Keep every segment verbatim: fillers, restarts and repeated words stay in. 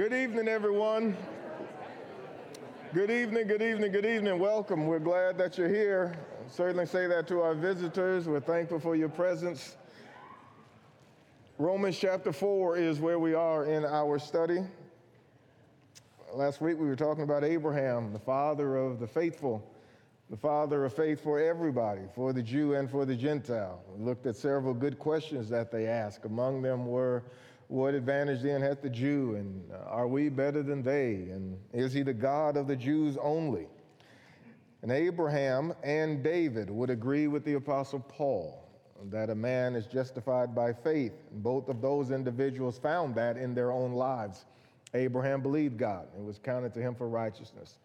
Good evening, everyone. Good evening, good evening, good evening. Welcome. We're glad that you're here. Certainly say that to our visitors. We're thankful for your presence. Romans chapter four is where we are in our study. Last week we were talking about Abraham, the father of the faithful, the father of faith for everybody, for the Jew and for the Gentile. We looked at several good questions that they asked. Among them were, what advantage then hath the Jew, and are we better than they, and is he the God of the Jews only? And Abraham and David would agree with the Apostle Paul that a man is justified by faith. Both of those individuals found that in their own lives. Abraham believed God, and it was counted to him for righteousness.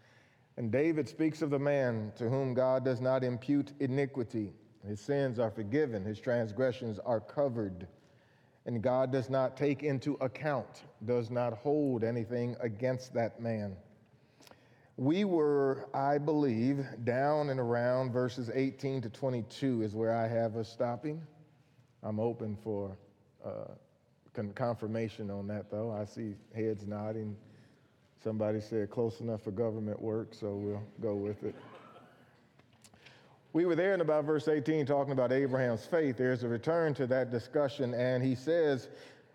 And David speaks of the man to whom God does not impute iniquity. His sins are forgiven, his transgressions are covered. And God does not take into account, does not hold anything against that man. We were, I believe, down and around verses eighteen to twenty-two is where I have us stopping. I'm open for uh, con- confirmation on that, though. I see heads nodding. Somebody said close enough for government work, so we'll go with it. We were there in about verse eighteen talking about Abraham's faith. There's a return to that discussion, and he says,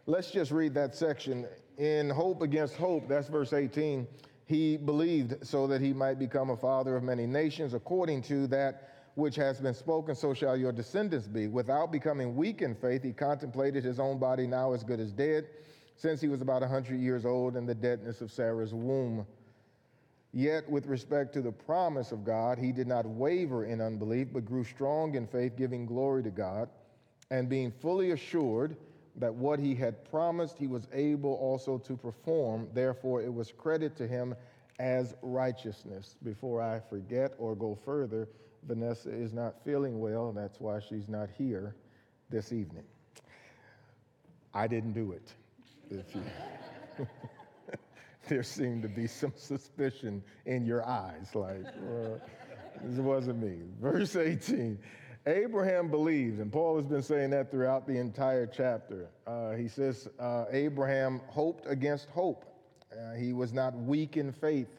let's just read that section. In hope against hope, that's verse eighteen. He believed so that he might become a father of many nations, according to that which has been spoken, so shall your descendants be. Without becoming weak in faith, he contemplated his own body now as good as dead, since he was about one hundred years old in the deadness of Sarah's womb. Yet with respect to the promise of God, he did not waver in unbelief, but grew strong in faith, giving glory to God, and being fully assured that what he had promised, he was able also to perform. Therefore, it was credit to him as righteousness. Before I forget or go further, Vanessa is not feeling well, and that's why she's not here this evening. I didn't do it. If you there seemed to be some suspicion in your eyes, like, well, this wasn't me. Verse eighteen. Abraham believed, and Paul has been saying that throughout the entire chapter. Uh, he says uh, Abraham hoped against hope. Uh, he was not weak in faith.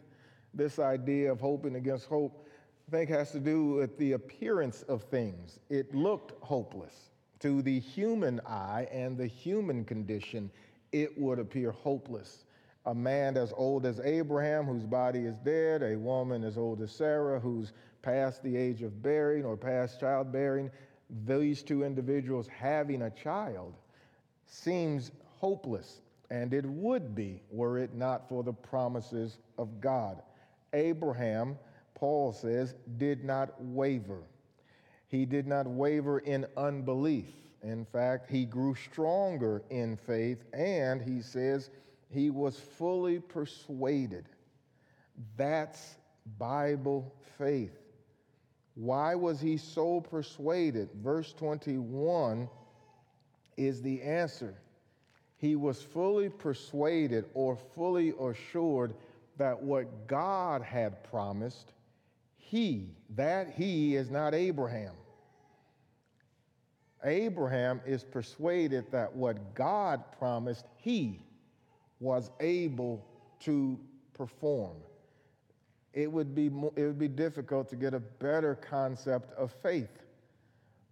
This idea of hoping against hope, I think, has to do with the appearance of things. It looked hopeless. To the human eye and the human condition, it would appear hopeless. A man as old as Abraham, whose body is dead, a woman as old as Sarah, who's past the age of bearing or past childbearing, these two individuals having a child seems hopeless, and it would be were it not for the promises of God. Abraham, Paul says, did not waver. He did not waver in unbelief. In fact, he grew stronger in faith, and he says he was fully persuaded. That's Bible faith. Why was he so persuaded? Verse twenty-one is the answer. He was fully persuaded or fully assured that what God had promised, he, that he is not Abraham. Abraham is persuaded that what God promised, he was able to perform. It would be more, it would be difficult to get a better concept of faith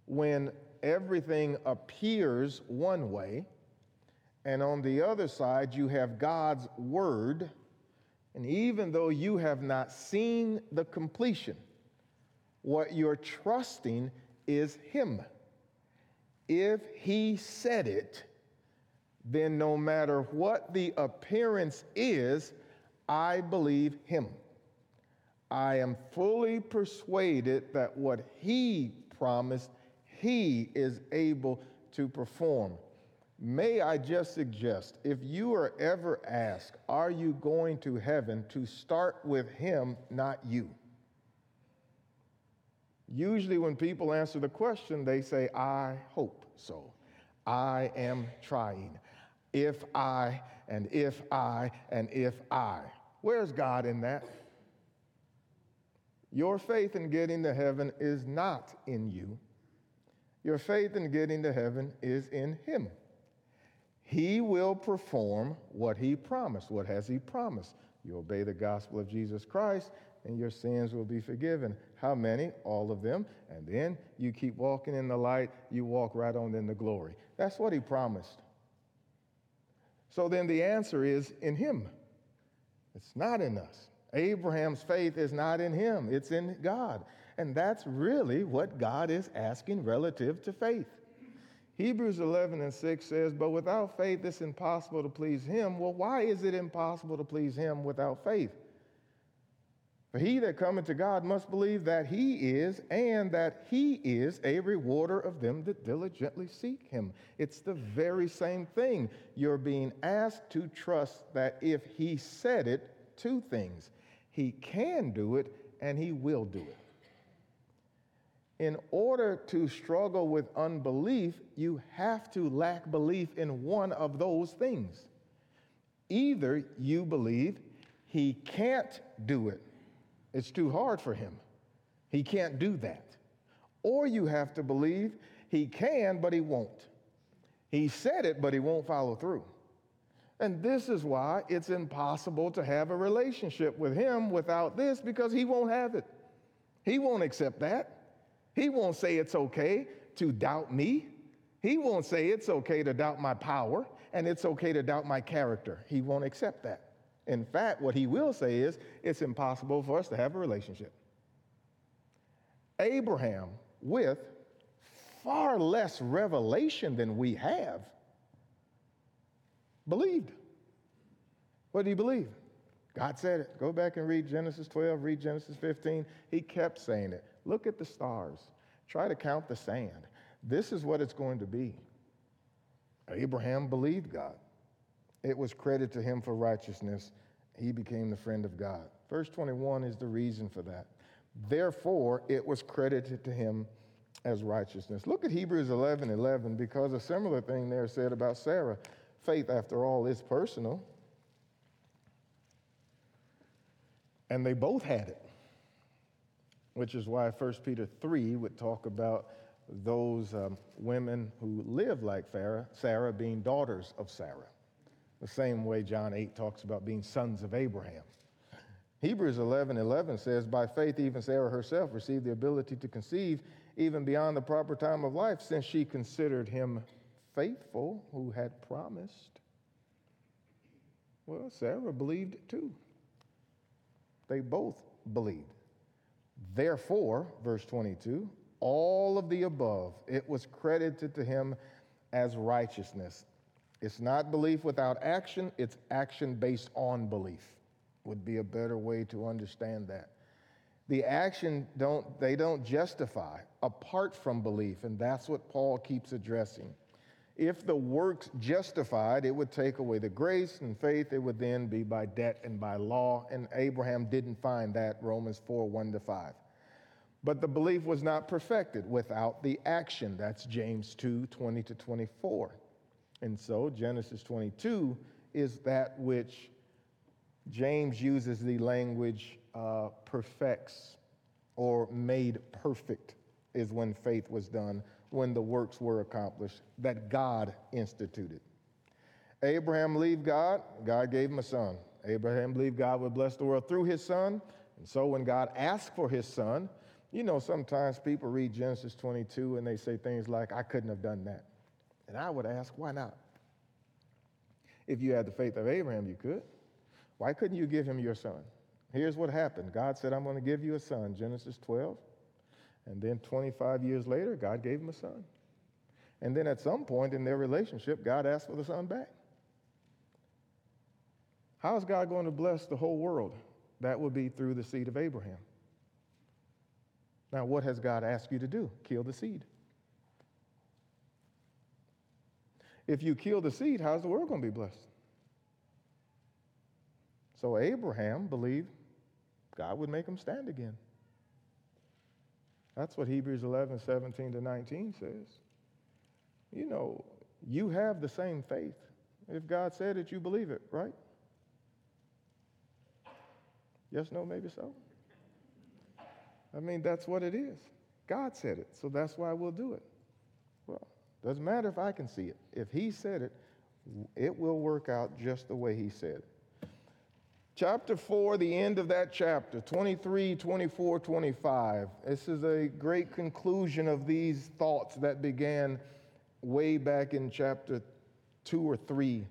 when everything appears one way, and on the other side you have God's word, and even though you have not seen the completion, what you're trusting is him. If he said it, then no matter what the appearance is, I believe him. I am fully persuaded that what he promised, he is able to perform. May I just suggest, if you are ever asked, are you going to heaven, to start with him, not you. Usually when people answer the question, they say, I hope so. I am trying. If I, and if I, and if I. Where's God in that? Your faith in getting to heaven is not in you. Your faith in getting to heaven is in him. He will perform what he promised. What has he promised? You obey the gospel of Jesus Christ, and your sins will be forgiven. How many? All of them. And then you keep walking in the light, you walk right on in the glory. That's what he promised. So then the answer is in him. It's not in us. Abraham's faith is not in him, it's in God. And that's really what God is asking relative to faith. Hebrews eleven and six says, but without faith it's impossible to please him. Well, why is it impossible to please him without faith? For he that cometh to God must believe that he is, and that he is a rewarder of them that diligently seek him. It's the very same thing. You're being asked to trust that if he said it, two things, he can do it and he will do it. In order to struggle with unbelief, you have to lack belief in one of those things. Either you believe he can't do it, it's too hard for him, he can't do that, or you have to believe he can, but he won't. He said it, but he won't follow through. And this is why it's impossible to have a relationship with him without this, because he won't have it. He won't accept that. He won't say it's okay to doubt me. He won't say it's okay to doubt my power, and it's okay to doubt my character. He won't accept that. In fact, what he will say is, it's impossible for us to have a relationship. Abraham, with far less revelation than we have, believed. What did he believe? God said it. Go back and read Genesis twelve, read Genesis fifteen. He kept saying it. Look at the stars. Try to count the sand. This is what it's going to be. Abraham believed God. It was credited to him for righteousness. He became the friend of God. Verse twenty-one is the reason for that. Therefore, it was credited to him as righteousness. Look at Hebrews eleven eleven, because a similar thing there said about Sarah. Faith, after all, is personal. And they both had it, which is why First Peter three would talk about those um, women who live like Sarah, Sarah being daughters of Sarah, the same way John eight talks about being sons of Abraham. Hebrews eleven eleven says, by faith even Sarah herself received the ability to conceive even beyond the proper time of life, since she considered him faithful who had promised. Well, Sarah believed too. They both believed. Therefore, verse twenty-two, all of the above, it was credited to him as righteousness. It's not belief without action, it's action based on belief, would be a better way to understand that. The action, don't they don't justify apart from belief, and that's what Paul keeps addressing. If the works justified, it would take away the grace and faith. It would then be by debt and by law, and Abraham didn't find that, Romans four, one to five. But the belief was not perfected without the action. That's James two, twenty to twenty-four. And so Genesis twenty-two is that which James uses the language uh, perfects, or made perfect, is when faith was done, when the works were accomplished that God instituted. Abraham believed God, God gave him a son. Abraham believed God would bless the world through his son. And so when God asked for his son, you know, sometimes people read Genesis twenty-two and they say things like, I couldn't have done that. And I would ask, why not? If you had the faith of Abraham, you could. Why couldn't you give him your son? Here's what happened. God said, I'm going to give you a son, Genesis twelve. And then twenty-five years later, God gave him a son. And then at some point in their relationship, God asked for the son back. How is God going to bless the whole world? That would be through the seed of Abraham. Now, what has God asked you to do? Kill the seed. If you kill the seed, how's the world going to be blessed? So Abraham believed God would make him stand again. That's what Hebrews eleven, seventeen to nineteen says. You know, you have the same faith. If God said it, you believe it, right? Yes, no, maybe so. I mean, that's what it is. God said it, so that's why we'll do it. Well, doesn't matter if I can see it. If he said it, It will work out just the way he said it. Chapter four, the end of that chapter, twenty-three, twenty-four, twenty-five. This is a great conclusion of these thoughts that began way back in chapter two or three.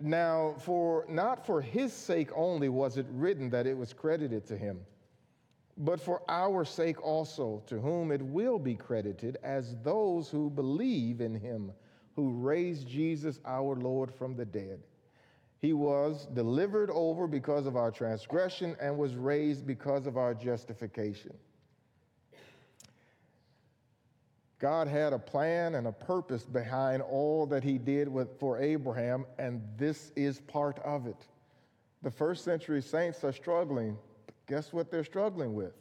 Now, for not for his sake only was it written that it was credited to him, but for our sake also, to whom it will be credited as those who believe in him, who raised Jesus our Lord from the dead. He was delivered over because of our transgression and was raised because of our justification. God had a plan and a purpose behind all that he did with, for Abraham, and this is part of it. The first century saints are struggling. Guess what they're struggling with?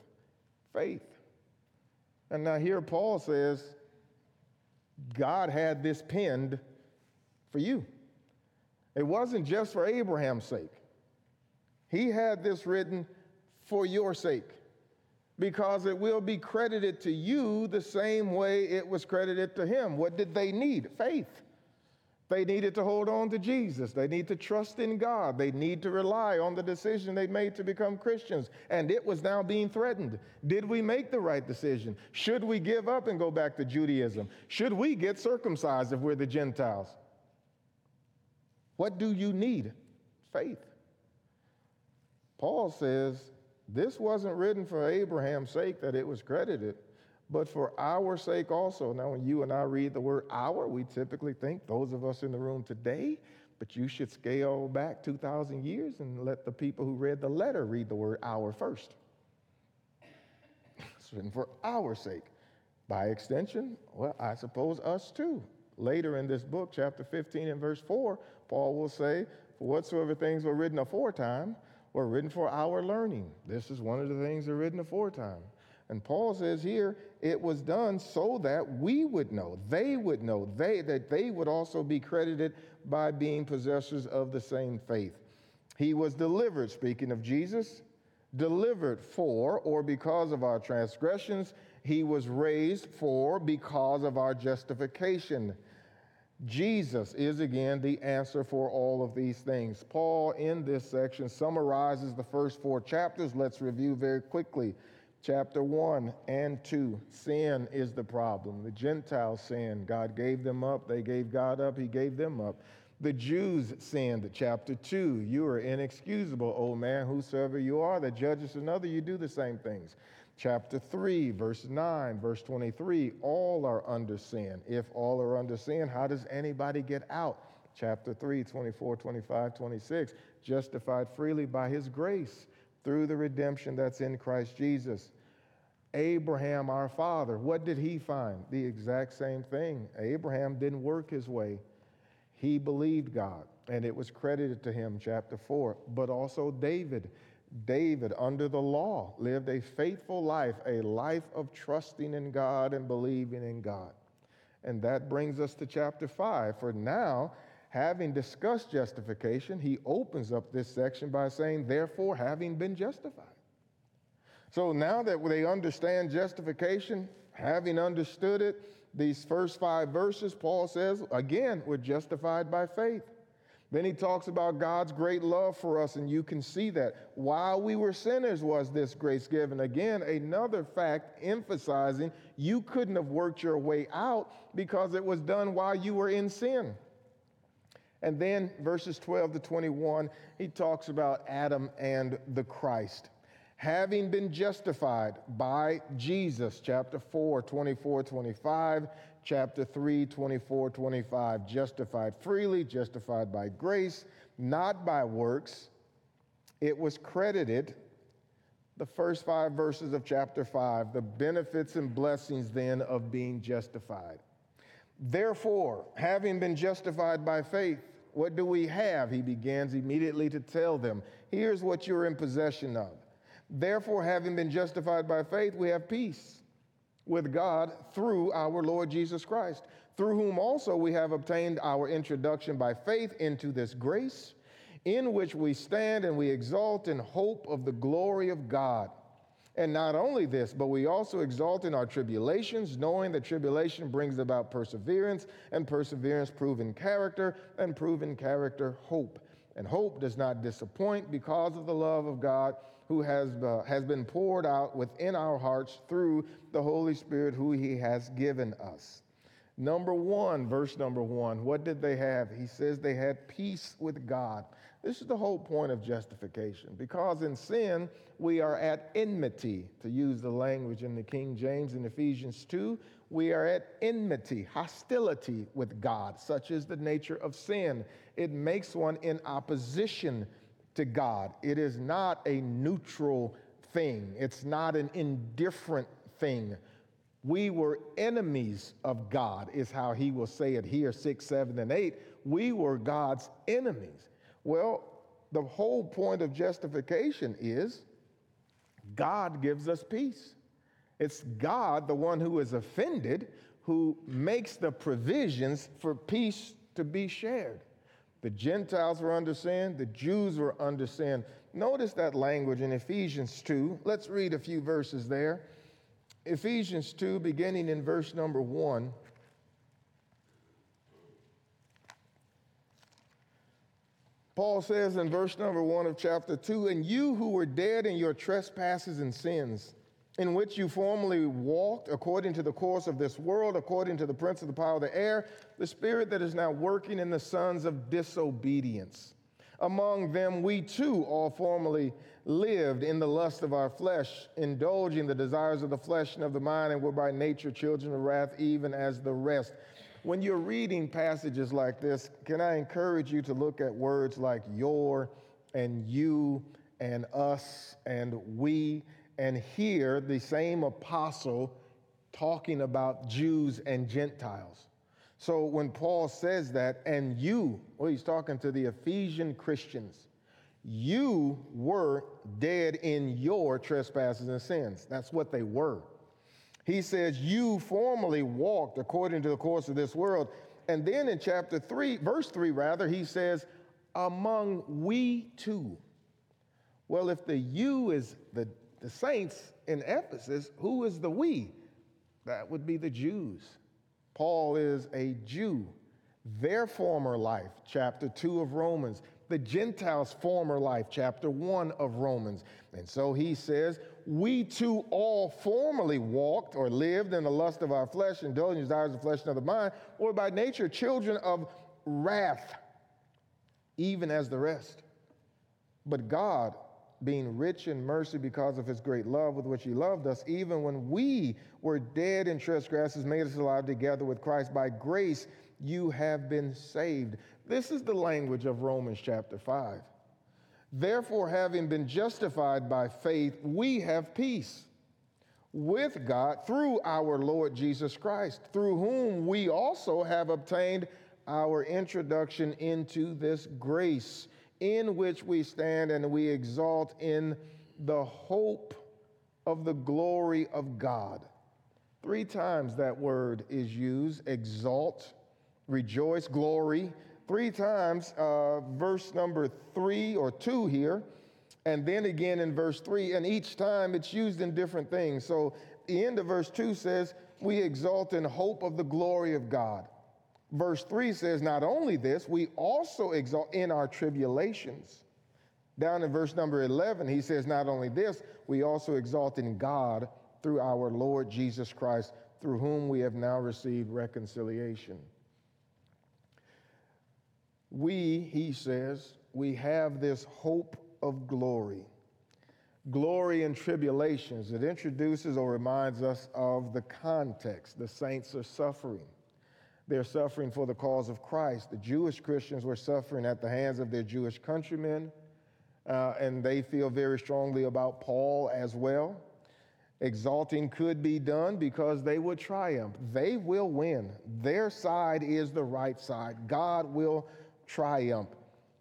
Faith. And now here Paul says, God had this penned for you. It wasn't just for Abraham's sake. He had this written for your sake, because it will be credited to you the same way it was credited to him. What did they need? Faith. They needed to hold on to Jesus. They need to trust in God. They need to rely on the decision they made to become Christians. And it was now being threatened. Did we make the right decision? Should we give up and go back to Judaism? Should we get circumcised if we're the Gentiles? What do you need? Faith. Paul says, this wasn't written for Abraham's sake that it was credited, but for our sake also. Now, when you and I read the word our, we typically think those of us in the room today, but you should scale back two thousand years and let the people who read the letter read the word our first. It's written for our sake. By extension, well, I suppose us too. Later in this book, chapter fifteen and verse four, Paul will say, for whatsoever things were written aforetime, were written for our learning. This is one of the things that are written aforetime. And Paul says here, it was done so that we would know, they would know, they that they would also be credited by being possessors of the same faith. He was delivered, speaking of Jesus, delivered for or because of our transgressions. He was raised for because of our justification. Jesus is, again, the answer for all of these things. Paul, in this section, summarizes the first four chapters. Let's review very quickly. Chapter one and two, sin is the problem. The Gentiles sinned. God gave them up. They gave God up. He gave them up. The Jews sinned. Chapter two, you are inexcusable, O man, whosoever you are, that judgest another, you do the same things. Chapter three, verse nine, verse twenty-three, all are under sin. If all are under sin, how does anybody get out? Chapter three, twenty-four, twenty-five, twenty-six, justified freely by his grace through the redemption that's in Christ Jesus. Abraham, our father, what did he find? The exact same thing. Abraham didn't work his way. He believed God, and it was credited to him, chapter four. But also David. David, under the law, lived a faithful life, a life of trusting in God and believing in God. And that brings us to chapter five. For now, having discussed justification, he opens up this section by saying, therefore, having been justified. So now that they understand justification, having understood it, these first five verses, Paul says, again, we're justified by faith. Then he talks about God's great love for us, and you can see that. While we were sinners was this grace given. Again, another fact emphasizing you couldn't have worked your way out because it was done while you were in sin. And then verses twelve to twenty-one, he talks about Adam and the Christ. Having been justified by Jesus, chapter four, twenty-four, twenty-five, chapter three, twenty-four, twenty-five, justified freely, justified by grace, not by works. It was credited, the first five verses of chapter five, the benefits and blessings then of being justified. Therefore, having been justified by faith, what do we have? He begins immediately to tell them, here's what you're in possession of. Therefore, having been justified by faith, we have peace with God through our Lord Jesus Christ, through whom also we have obtained our introduction by faith into this grace, in which we stand and we exalt in hope of the glory of God. And not only this, but we also exalt in our tribulations, knowing that tribulation brings about perseverance, and perseverance proven character, and proven character hope. And hope does not disappoint because of the love of God who has, uh, has been poured out within our hearts through the Holy Spirit who he has given us. Number one, verse number one, what did they have? He says they had peace with God. This is the whole point of justification, because in sin, we are at enmity, to use the language in the King James in Ephesians two. We are at enmity, hostility with God. Such is the nature of sin. It makes one in opposition to God. It is not a neutral thing. It's not an indifferent thing. We were enemies of God, is how he will say it here, six, seven, and eight. We were God's enemies. Well, the whole point of justification is God gives us peace. It's God, the one who is offended, who makes the provisions for peace to be shared. The Gentiles were under sin. The Jews were under sin. Notice that language in Ephesians two. Let's read a few verses there. Ephesians two, beginning in verse number one. Paul says in verse number one of chapter two, "And you who were dead in your trespasses and sins, in which you formerly walked according to the course of this world, according to the prince of the power of the air, the spirit that is now working in the sons of disobedience. Among them we too all formerly lived in the lust of our flesh, indulging the desires of the flesh and of the mind, and were by nature children of wrath, even as the rest." When you're reading passages like this, can I encourage you to look at words like your and you and us and we, and hear the same apostle talking about Jews and Gentiles. So when Paul says that, and you, well, he's talking to the Ephesian Christians. You were dead in your trespasses and sins. That's what they were. He says, you formerly walked according to the course of this world. And then in chapter three, verse three rather, he says, among we too. Well, if the you is the The saints in Ephesus, who is the we? That would be the Jews. Paul is a Jew. Their former life, chapter two of Romans. The Gentiles' former life, chapter one of Romans. And so he says, we too all formerly walked or lived in the lust of our flesh, indulging the desires of the flesh and of the mind, or by nature children of wrath, even as the rest. But God, being rich in mercy because of his great love with which he loved us, even when we were dead in trespasses, made us alive together with Christ. By grace you have been saved. This is the language of Romans chapter five. Therefore, having been justified by faith, we have peace with God through our Lord Jesus Christ, through whom we also have obtained our introduction into this grace, in which we stand and we exalt in the hope of the glory of God. Three times that word is used: exalt, rejoice, glory. Three times, uh, verse number three or two here, and then again in verse three, and each time it's used in different things. So the end of verse two says, we exalt in hope of the glory of God. Verse three says, not only this, we also exalt in our tribulations. Down in verse number eleven, he says, not only this, we also exalt in God through our Lord Jesus Christ, through whom we have now received reconciliation. We, he says, we have this hope of glory. Glory in tribulations. It introduces or reminds us of the context. The saints are suffering. They're suffering for the cause of Christ. The Jewish Christians were suffering at the hands of their Jewish countrymen, uh, and they feel very strongly about Paul as well. Exalting could be done because they would triumph. They will win. Their side is the right side. God will triumph.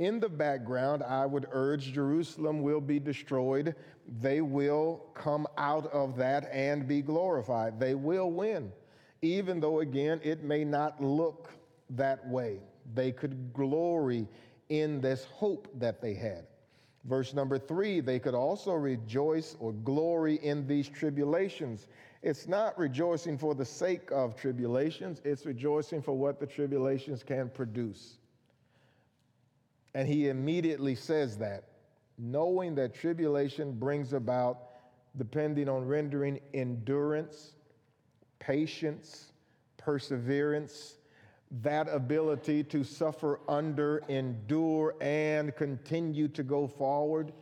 In the background, I would urge Jerusalem will be destroyed. They will come out of that and be glorified. They will win. Even though, again, it may not look that way. They could glory in this hope that they had. Verse number three, they could also rejoice or glory in these tribulations. It's not rejoicing for the sake of tribulations. It's rejoicing for what the tribulations can produce. And he immediately says that, knowing that tribulation brings about, depending on rendering, endurance, patience, perseverance, that ability to suffer under, endure, and continue to go forward.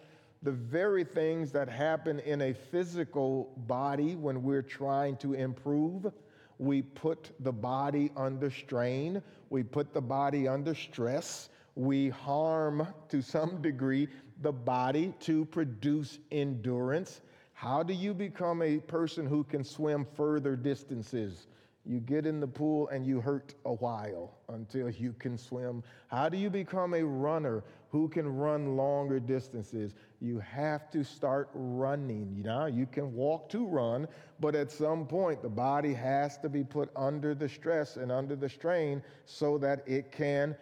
The very things that happen in a physical body when we're trying to improve, we put the body under strain, we put the body under stress, we harm to some degree the body to produce endurance. How do you become a person who can swim further distances? You get in the pool and you hurt a while until you can swim. How do you become a runner who can run longer distances? You have to start running. You know, you can walk to run, but at some point the body has to be put under the stress and under the strain so that it can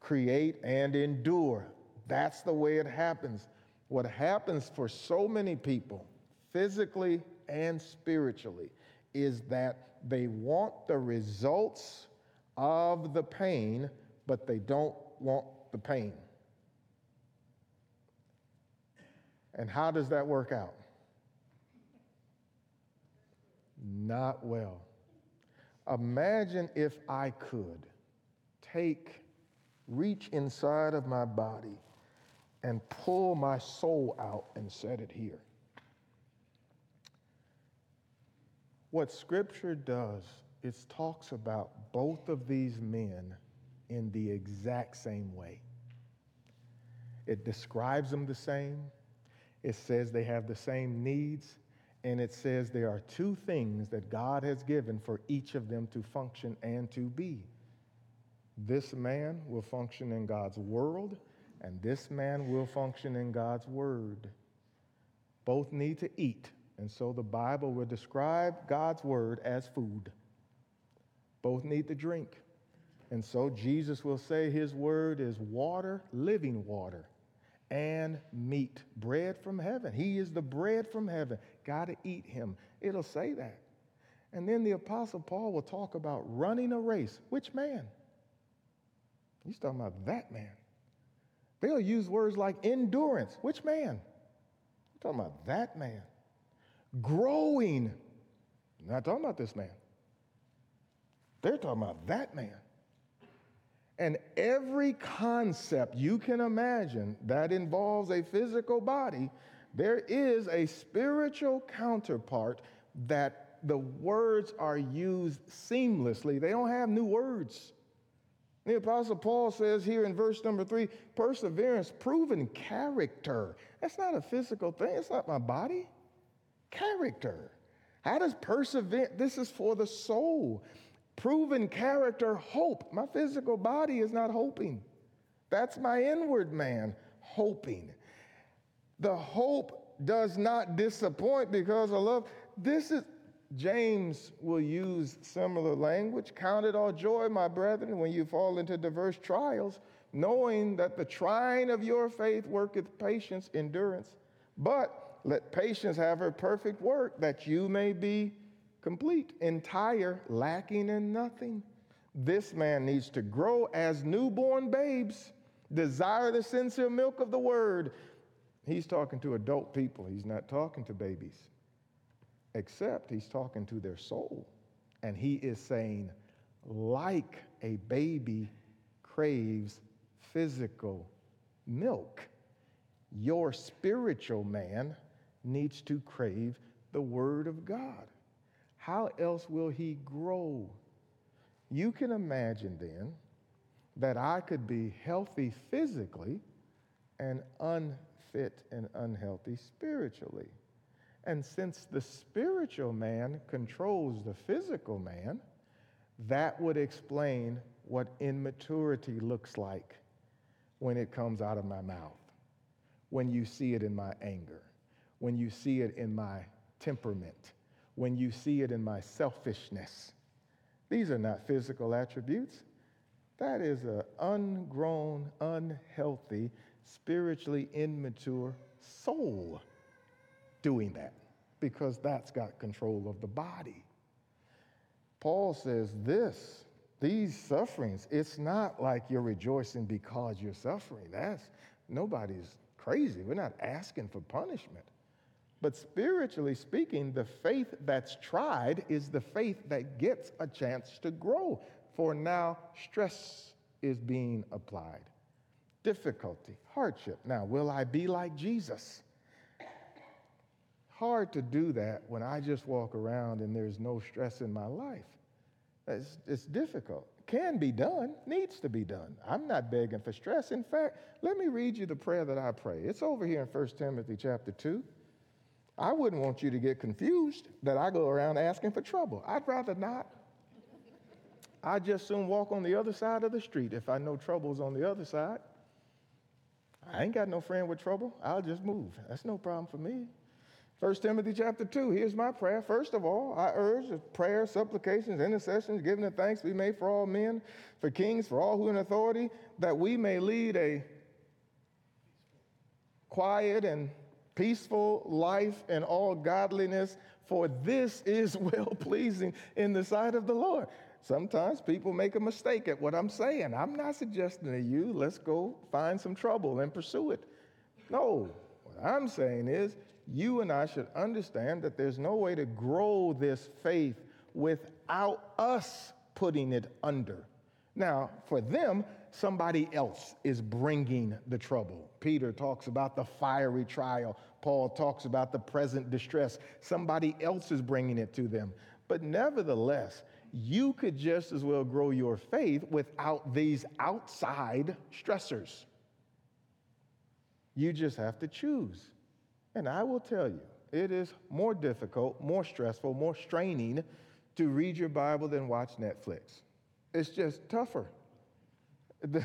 create and endure. That's the way it happens. What happens for so many people, physically and spiritually, is that they want the results of the pain, but they don't want the pain. And how does that work out? Not well. Imagine if I could take, reach inside of my body and pull my soul out and set it here. What Scripture does is talks about both of these men in the exact same way. It describes them the same. It says they have the same needs. And it says there are two things that God has given for each of them to function and to be. This man will function in God's world, and this man will function in God's word. Both need to eat. And so the Bible will describe God's word as food. Both need to drink. And so Jesus will say his word is water, living water, and meat, bread from heaven. He is the bread from heaven. Got to eat him. It'll say that. And then the Apostle Paul will talk about running a race. Which man? He's talking about that man. They'll use words like endurance. Which man? He's talking about that man. Growing. I'm not talking about this man. They're talking about that man. And every concept you can imagine that involves a physical body, there is a spiritual counterpart that the words are used seamlessly. They don't have new words. The Apostle Paul says here in verse number three, perseverance, proven character. That's not a physical thing. It's not my body. Character. How does perseverance? This is for the soul. Proven character, hope. My physical body is not hoping. That's my inward man hoping. The hope does not disappoint because of love. This is, James will use similar language. Count it all joy, my brethren, when you fall into diverse trials, knowing that the trying of your faith worketh patience, endurance. But let patience have her perfect work, that you may be complete, entire, lacking in nothing. This man needs to grow as newborn babes, desire the sincere milk of the word. He's talking to adult people. He's not talking to babies, except he's talking to their soul. And he is saying, like a baby craves physical milk, your spiritual man needs to crave the Word of God. How else will he grow? You can imagine then that I could be healthy physically and unfit and unhealthy spiritually. And since the spiritual man controls the physical man, that would explain what immaturity looks like when it comes out of my mouth. When you see it in my anger, when you see it in my temperament, when you see it in my selfishness. These are not physical attributes. That is an ungrown, unhealthy spiritually immature soul doing that, because that's got control of the body. Paul says this, these sufferings, it's not like you're rejoicing because you're suffering. That's, nobody's crazy. We're not asking for punishment. But spiritually speaking, the faith that's tried is the faith that gets a chance to grow. For now, stress is being applied. Difficulty, hardship. Now, will I be like Jesus? Hard to do that when I just walk around and there's no stress in my life. It's, it's difficult. Can be done, needs to be done. I'm not begging for stress. In fact, let me read you the prayer that I pray. It's over here in First Timothy chapter two. I wouldn't want you to get confused that I go around asking for trouble. I'd rather not. I just soon walk on the other side of the street if I know trouble's on the other side. I ain't got no friend with trouble. I'll just move. That's no problem for me. First Timothy chapter two, here's my prayer. First of all, I urge that prayer, supplications, intercessions, giving of thanks be made for all men, for kings, for all who are in authority, that we may lead a quiet and peaceful life in all godliness, for this is well-pleasing in the sight of the Lord. Sometimes people make a mistake at what I'm saying. I'm not suggesting to you, let's go find some trouble and pursue it. No, what I'm saying is, you and I should understand that there's no way to grow this faith without us putting it under. Now, for them, somebody else is bringing the trouble. Peter talks about the fiery trial. Paul talks about the present distress. Somebody else is bringing it to them. But nevertheless, you could just as well grow your faith without these outside stressors. You just have to choose. And I will tell you, it is more difficult, more stressful, more straining to read your Bible than watch Netflix. It's just tougher.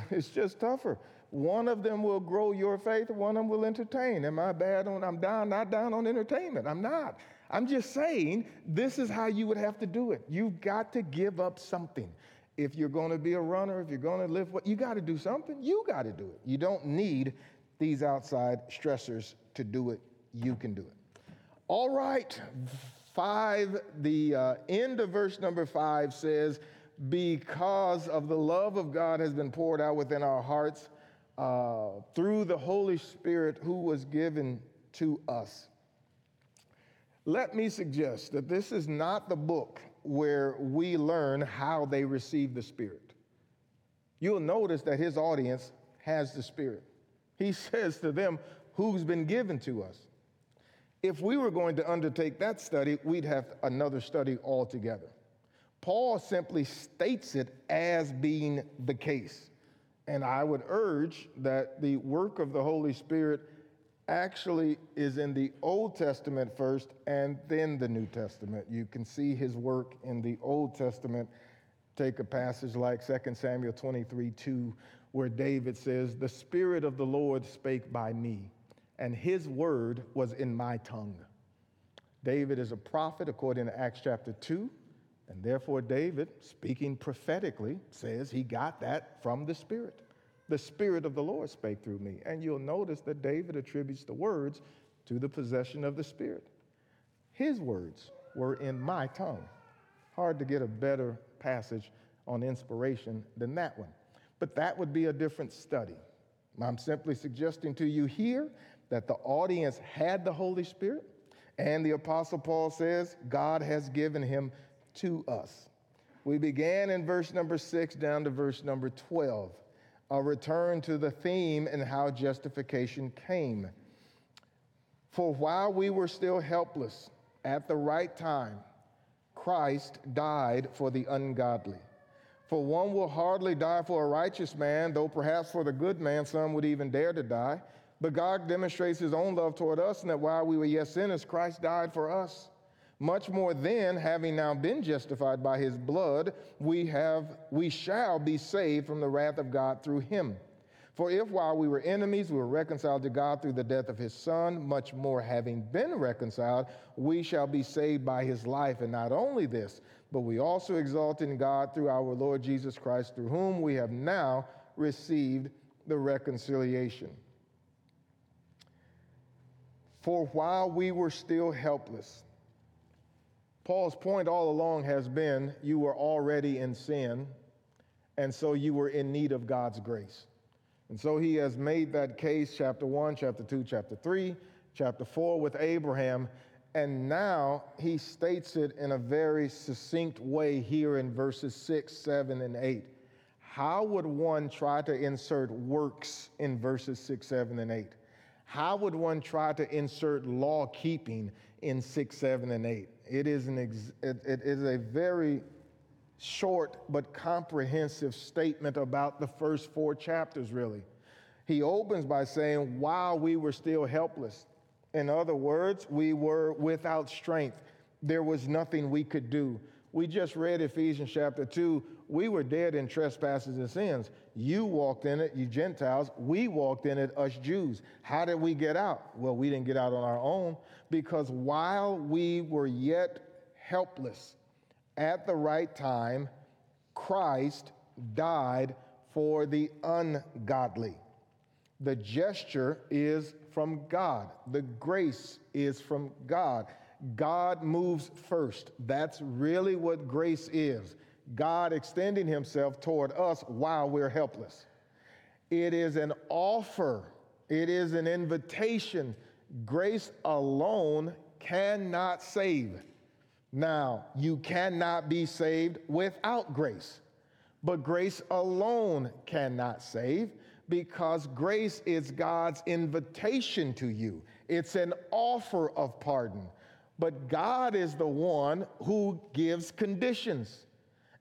It's just tougher. One of them will grow your faith, one of them will entertain. Am I bad on, I'm down, not down on entertainment? I'm not. I'm just saying this is how you would have to do it. You've got to give up something. If you're going to be a runner, if you're going to live, you got to do something. You got to do it. You don't need these outside stressors to do it. You can do it. All right, five, the uh, end of verse number five says, because of the love of God has been poured out within our hearts uh, through the Holy Spirit who was given to us. Let me suggest that this is not the book where we learn how they receive the Spirit. You'll notice that his audience has the Spirit. He says to them, who's been given to us? If we were going to undertake that study, we'd have another study altogether. Paul simply states it as being the case. And I would urge that the work of the Holy Spirit actually is in the Old Testament first and then the New Testament. You can see his work in the Old Testament. Take a passage like Second Samuel twenty-three two, where David says, the Spirit of the Lord spake by me, and his word was in my tongue. David is a prophet according to Acts chapter two, and therefore David, speaking prophetically, says he got that from the Spirit. The Spirit of the Lord spake through me. And you'll notice that David attributes the words to the possession of the Spirit. His words were in my tongue. Hard to get a better passage on inspiration than that one. But that would be a different study. I'm simply suggesting to you here that the audience had the Holy Spirit, and the Apostle Paul says, God has given him to us. We began in verse number six down to verse number twelve, a return to the theme and how justification came. For while we were still helpless, at the right time, Christ died for the ungodly. For one will hardly die for a righteous man, though perhaps for the good man some would even dare to die. But God demonstrates his own love toward us, and that while we were yet sinners, Christ died for us. Much more then, having now been justified by his blood, we have, we shall be saved from the wrath of God through him. For if while we were enemies, we were reconciled to God through the death of his son, much more having been reconciled, we shall be saved by his life. And not only this, but we also exalt in God through our Lord Jesus Christ, through whom we have now received the reconciliation. For while we were still helpless. Paul's point all along has been, you were already in sin, and so you were in need of God's grace. And so he has made that case, chapter one, chapter two, chapter three, chapter four with Abraham, and now he states it in a very succinct way here in verses six, seven, and eight. How would one try to insert works in verses six, seven, and eight? How would one try to insert law-keeping in six, seven, and eight? It is an ex- it, it is a very short but comprehensive statement about the first four chapters, really. He opens by saying, while we were still helpless. In other words, we were without strength. There was nothing we could do. We just read Ephesians chapter two. We were dead in trespasses and sins. You walked in it, you Gentiles. We walked in it, us Jews. How did we get out? Well, we didn't get out on our own, because while we were yet helpless, at the right time, Christ died for the ungodly. The gesture is from God. The grace is from God. God moves first. That's really what grace is. God extending himself toward us while we're helpless. It is an offer. It is an invitation. Grace alone cannot save. Now, you cannot be saved without grace, but grace alone cannot save, because grace is God's invitation to you. It's an offer of pardon, but God is the one who gives conditions.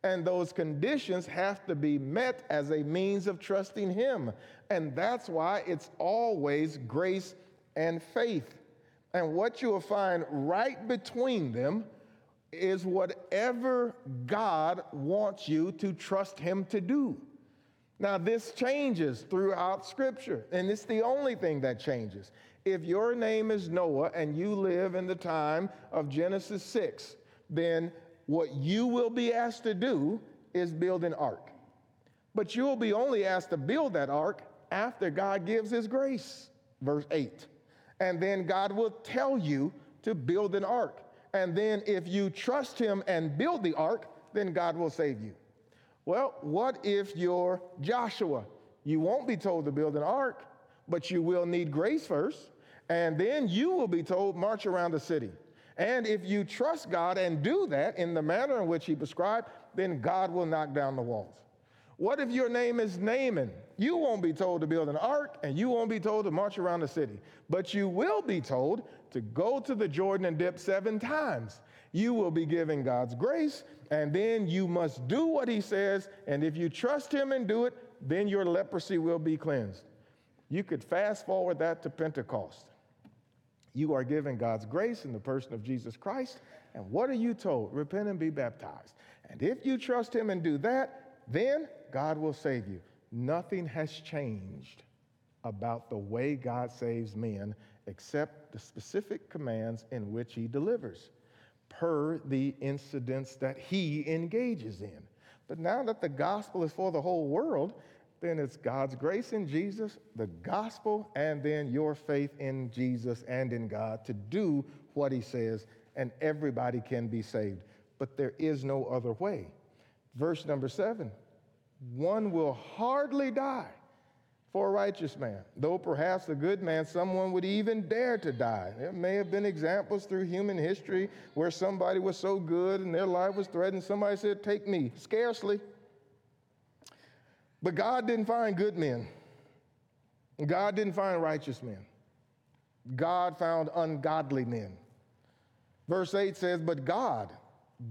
And those conditions have to be met as a means of trusting him. And that's why it's always grace and faith. And what you will find right between them is whatever God wants you to trust him to do. Now, this changes throughout Scripture, and it's the only thing that changes. If your name is Noah and you live in the time of Genesis six, then what you will be asked to do is build an ark. But you'll be only asked to build that ark after God gives his grace, verse eight. And then God will tell you to build an ark. And then if you trust him and build the ark, then God will save you. Well, what if you're Joshua? You won't be told to build an ark, but you will need grace first. And then you will be told, march around the city. And if you trust God and do that in the manner in which he prescribed, then God will knock down the walls. What if your name is Naaman? You won't be told to build an ark, and you won't be told to march around the city. But you will be told to go to the Jordan and dip seven times. You will be given God's grace, and then you must do what he says. And if you trust him and do it, then your leprosy will be cleansed. You could fast forward that to Pentecost. You are given God's grace in the person of Jesus Christ. And what are you told? Repent and be baptized. And if you trust him and do that, then God will save you. Nothing has changed about the way God saves men except the specific commands in which he delivers, per the incidents that he engages in. But now that the gospel is for the whole world, then it's God's grace in Jesus, the gospel, and then your faith in Jesus and in God to do what he says, and everybody can be saved. But there is no other way. Verse number seven, one will hardly die for a righteous man, though perhaps a good man, someone would even dare to die. There may have been examples through human history where somebody was so good and their life was threatened, somebody said, take me, scarcely. But God didn't find good men. God didn't find righteous men. God found ungodly men. Verse eight says, but God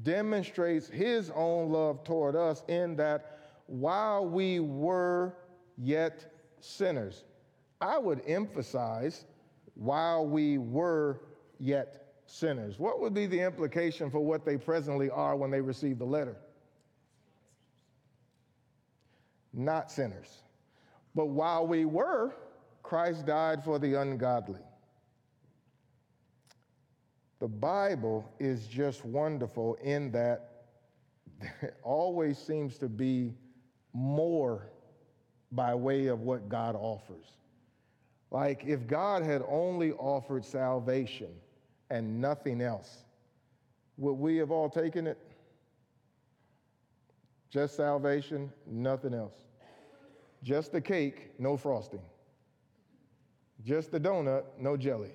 demonstrates his own love toward us in that while we were yet sinners. I would emphasize while we were yet sinners. What would be the implication for what they presently are when they receive the letter? Not sinners. But while we were, Christ died for the ungodly. The Bible is just wonderful in that there always seems to be more by way of what God offers. Like, if God had only offered salvation and nothing else, would we have all taken it? Just salvation, nothing else. Just the cake, no frosting. Just the donut, no jelly.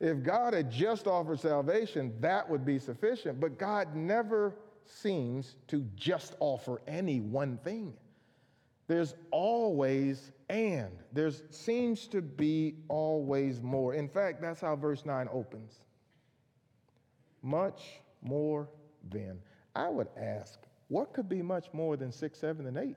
If God had just offered salvation, that would be sufficient. But God never seems to just offer any one thing. There's always and. There seems to be always more. In fact, that's how verse nine opens. Much more then. I would ask, what could be much more than six, seven, and eight?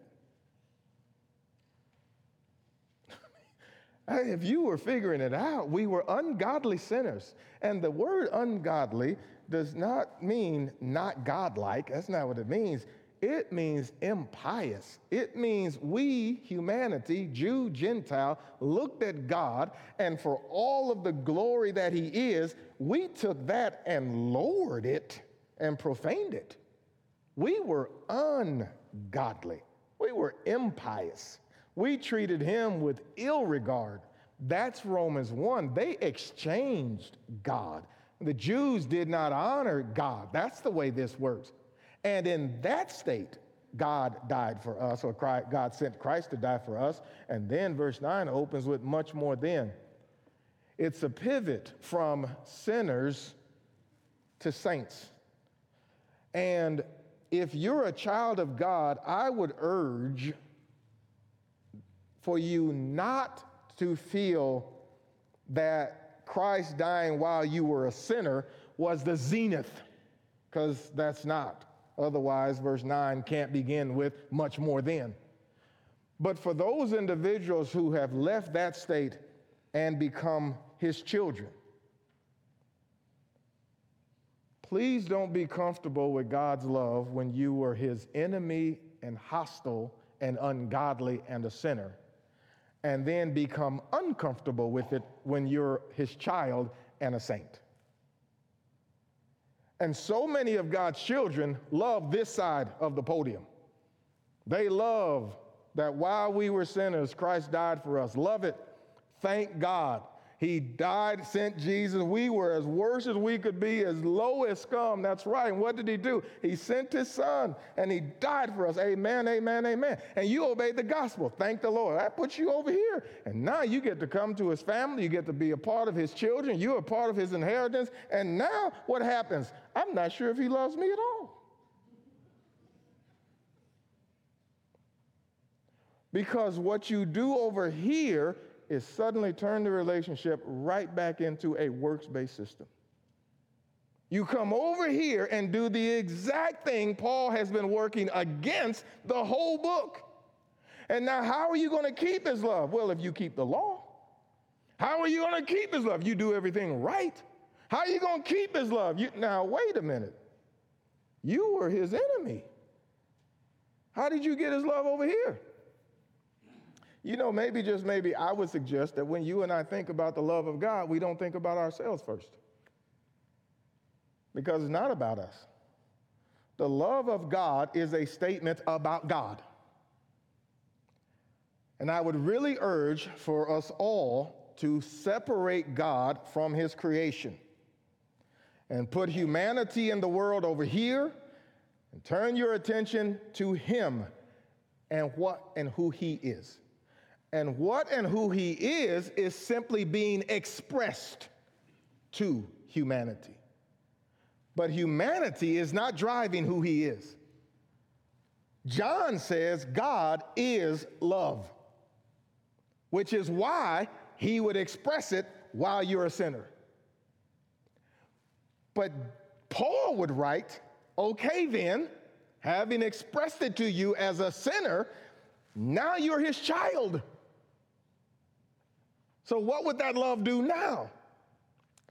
If you were figuring it out, we were ungodly sinners. And the word ungodly does not mean not godlike. That's not what it means. It means impious. It means we, humanity, Jew, Gentile, looked at God, and for all of the glory that he is, we took that and lowered it and profaned it. We were ungodly. We were impious. We treated him with ill regard. That's Romans one. They exchanged God. The Jews did not honor God. That's the way this works. And in that state, God died for us, or God sent Christ to die for us. And then verse nine opens with much more then. It's a pivot from sinners to saints. And if you're a child of God, I would urge for you not to feel that Christ dying while you were a sinner was the zenith, because that's not. Otherwise, verse nine can't begin with much more than. But for those individuals who have left that state and become his children, please don't be comfortable with God's love when you were his enemy and hostile and ungodly and a sinner, and then become uncomfortable with it when you're his child and a saint. And so many of God's children love this side of the podium. They love that while we were sinners, Christ died for us. Love it. Thank God. He died, sent Jesus. We were as worse as we could be, as low as scum. That's right. And what did he do? He sent his son, and he died for us. Amen, amen, amen. And you obeyed the gospel. Thank the Lord. That puts you over here. And now you get to come to his family. You get to be a part of his children. You're a part of his inheritance. And now what happens? I'm not sure if he loves me at all. Because what you do over here is suddenly turn the relationship right back into a works-based system. You come over here and do the exact thing Paul has been working against the whole book. And now how are you going to keep his love? Well, if you keep the law. How are you going to keep his love? You do everything right. How are you going to keep his love? You, now, wait a minute. You were his enemy. How did you get his love over here? You know, maybe, just maybe, I would suggest that when you and I think about the love of God, we don't think about ourselves first. Because it's not about us. The love of God is a statement about God. And I would really urge for us all to separate God from his creation and put humanity in the world over here and turn your attention to him and what and who he is. And what and who he is is simply being expressed to humanity. But humanity is not driving who he is. John says God is love, which is why he would express it while you're a sinner. But Paul would write, okay then, having expressed it to you as a sinner, now you're his child. So what would that love do now?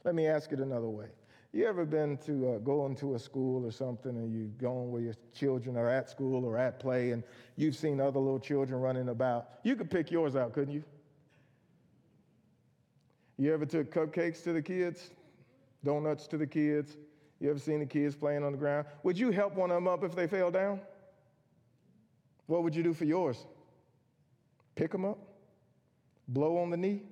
Let me ask it another way. You ever been to uh, going to a school or something, and you've gone where your children are at school or at play, and you've seen other little children running about? You could pick yours out, couldn't you? You ever took cupcakes to the kids? Donuts to the kids? You ever seen the kids playing on the ground? Would you help one of them up if they fell down? What would you do for yours? Pick them up? blow on the knee?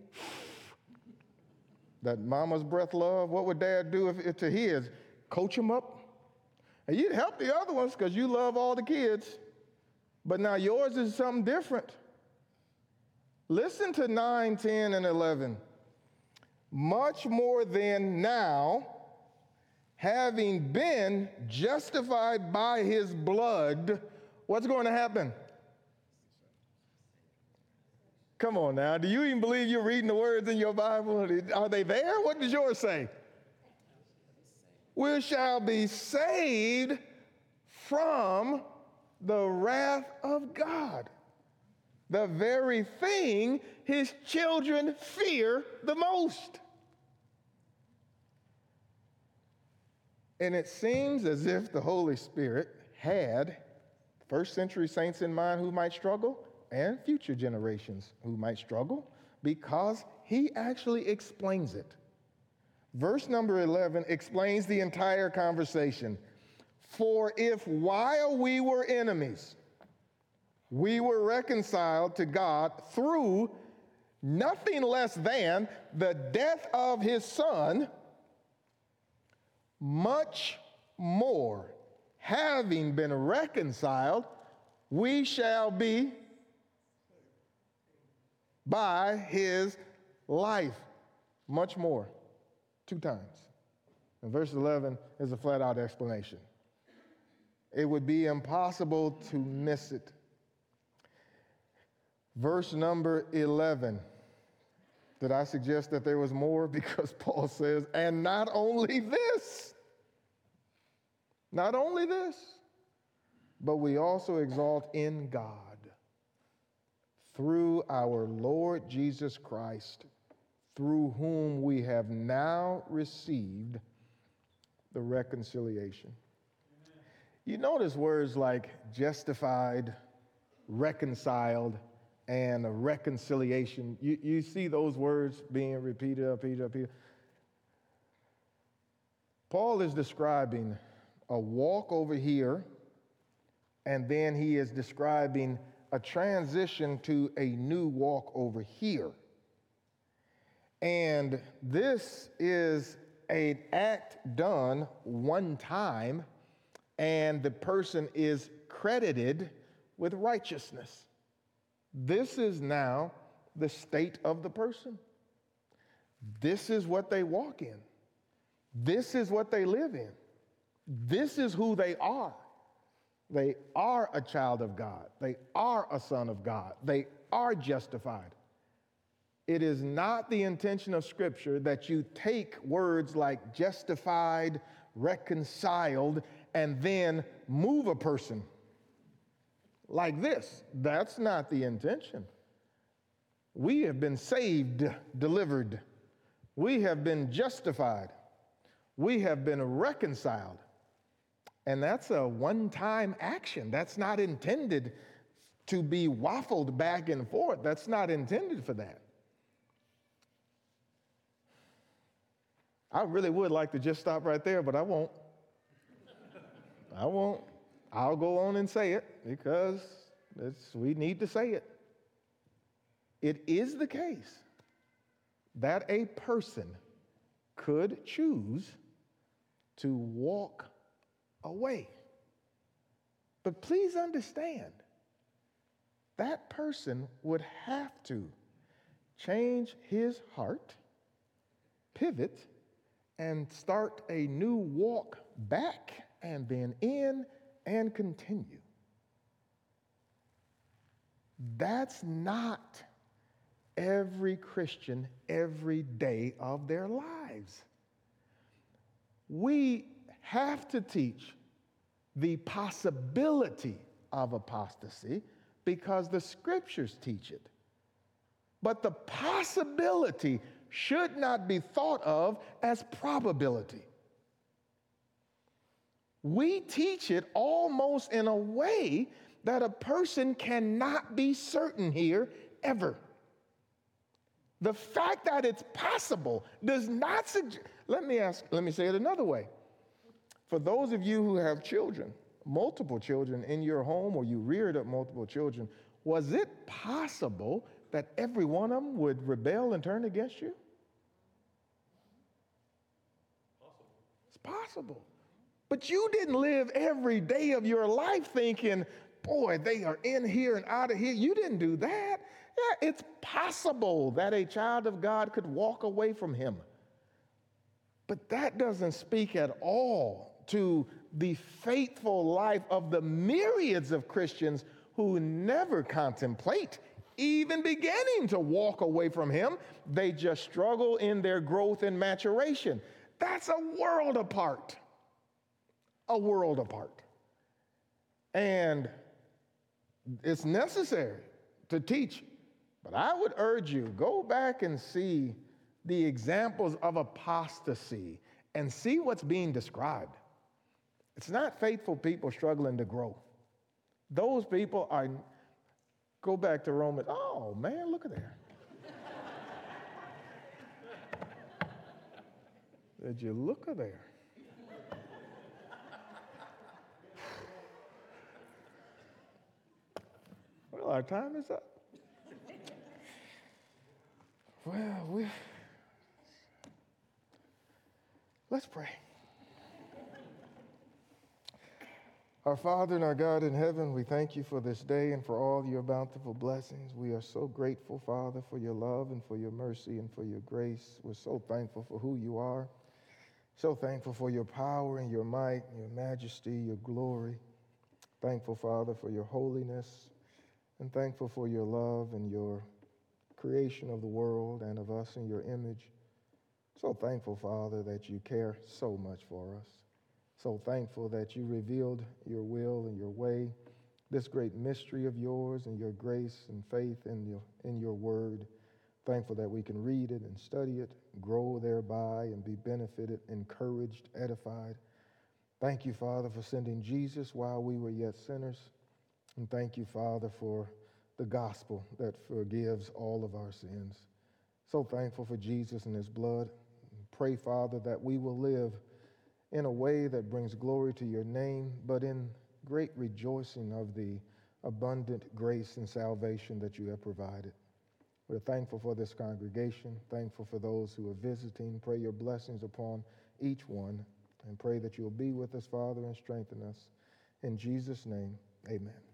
That mama's breath love, what would dad do if, if to his? Coach him up? And you'd help the other ones because you love all the kids. But now yours is something different. Listen to nine, ten, and eleven. Much more than now, having been justified by his blood, what's going to happen? Come on now. Do you even believe you're reading the words in your Bible? Are they there? What does yours say? We shall be saved from the wrath of God. The very thing his children fear the most. And it seems as if the Holy Spirit had first century saints in mind who might struggle and future generations who might struggle, because he actually explains it. Verse number eleven explains the entire conversation. For if while we were enemies, we were reconciled to God through nothing less than the death of his son, much more, having been reconciled, we shall be by his life. Much more. Two times. And verse eleven is a flat-out explanation. It would be impossible to miss it. Verse number eleven. Did I suggest that there was more? Because Paul says, and not only this, not only this, but we also exalt in God through our Lord Jesus Christ, through whom we have now received the reconciliation. Amen. You notice words like justified, reconciled, and reconciliation. You, you see those words being repeated, repeated, repeated. Paul is describing a walk over here, and then he is describing a transition to a new walk over here. And this is an act done one time, and the person is credited with righteousness. This is now the state of the person. This is what they walk in. This is what they live in. This is who they are. They are a child of God. They are a son of God. They are justified. It is not the intention of Scripture that you take words like justified, reconciled, and then move a person like this. That's not the intention. We have been saved, delivered. We have been justified. We have been reconciled. And that's a one-time action. That's not intended to be waffled back and forth. That's not intended for that. I really would like to just stop right there, but I won't. I won't. I'll go on and say it because it's, we need to say it. It is the case that a person could choose to walk away. But please understand, that person would have to change his heart, pivot, and start a new walk back and then in and continue. That's not every Christian every day of their lives. We have to teach the possibility of apostasy because the Scriptures teach it. But the possibility should not be thought of as probability. We teach it almost in a way that a person cannot be certain here ever. The fact that it's possible does not suggest, let me ask, let me say it another way. For those of you who have children, multiple children in your home, or you reared up multiple children, was it possible that every one of them would rebel and turn against you? Possible. It's possible. But you didn't live every day of your life thinking, boy, they are in here and out of here. You didn't do that. Yeah, it's possible that a child of God could walk away from him. But that doesn't speak at all to the faithful life of the myriads of Christians who never contemplate even beginning to walk away from him. They just struggle in their growth and maturation. That's a world apart. A world apart. And it's necessary to teach. But I would urge you, go back and see the examples of apostasy and see what's being described. It's not faithful people struggling to grow. Those people are, go back to Romans. Oh, man, look at there. Did you look at there? Well, our time is up. Well, we let's pray. Our Father and our God in heaven, we thank you for this day and for all your bountiful blessings. We are so grateful, Father, for your love and for your mercy and for your grace. We're so thankful for who you are, so thankful for your power and your might, your majesty, your glory. Thankful, Father, for your holiness, and thankful for your love and your creation of the world and of us in your image. So thankful, Father, that you care so much for us. So thankful that you revealed your will and your way, this great mystery of yours and your grace and faith in your, in your word. Thankful that we can read it and study it, grow thereby and be benefited, encouraged, edified. Thank you, Father, for sending Jesus while we were yet sinners. And thank you, Father, for the gospel that forgives all of our sins. So thankful for Jesus and his blood. Pray, Father, that we will live in a way that brings glory to your name, but in great rejoicing of the abundant grace and salvation that you have provided. We're thankful for this congregation, thankful for those who are visiting. Pray your blessings upon each one, and pray that you will be with us, Father, and strengthen us. In Jesus' name, amen.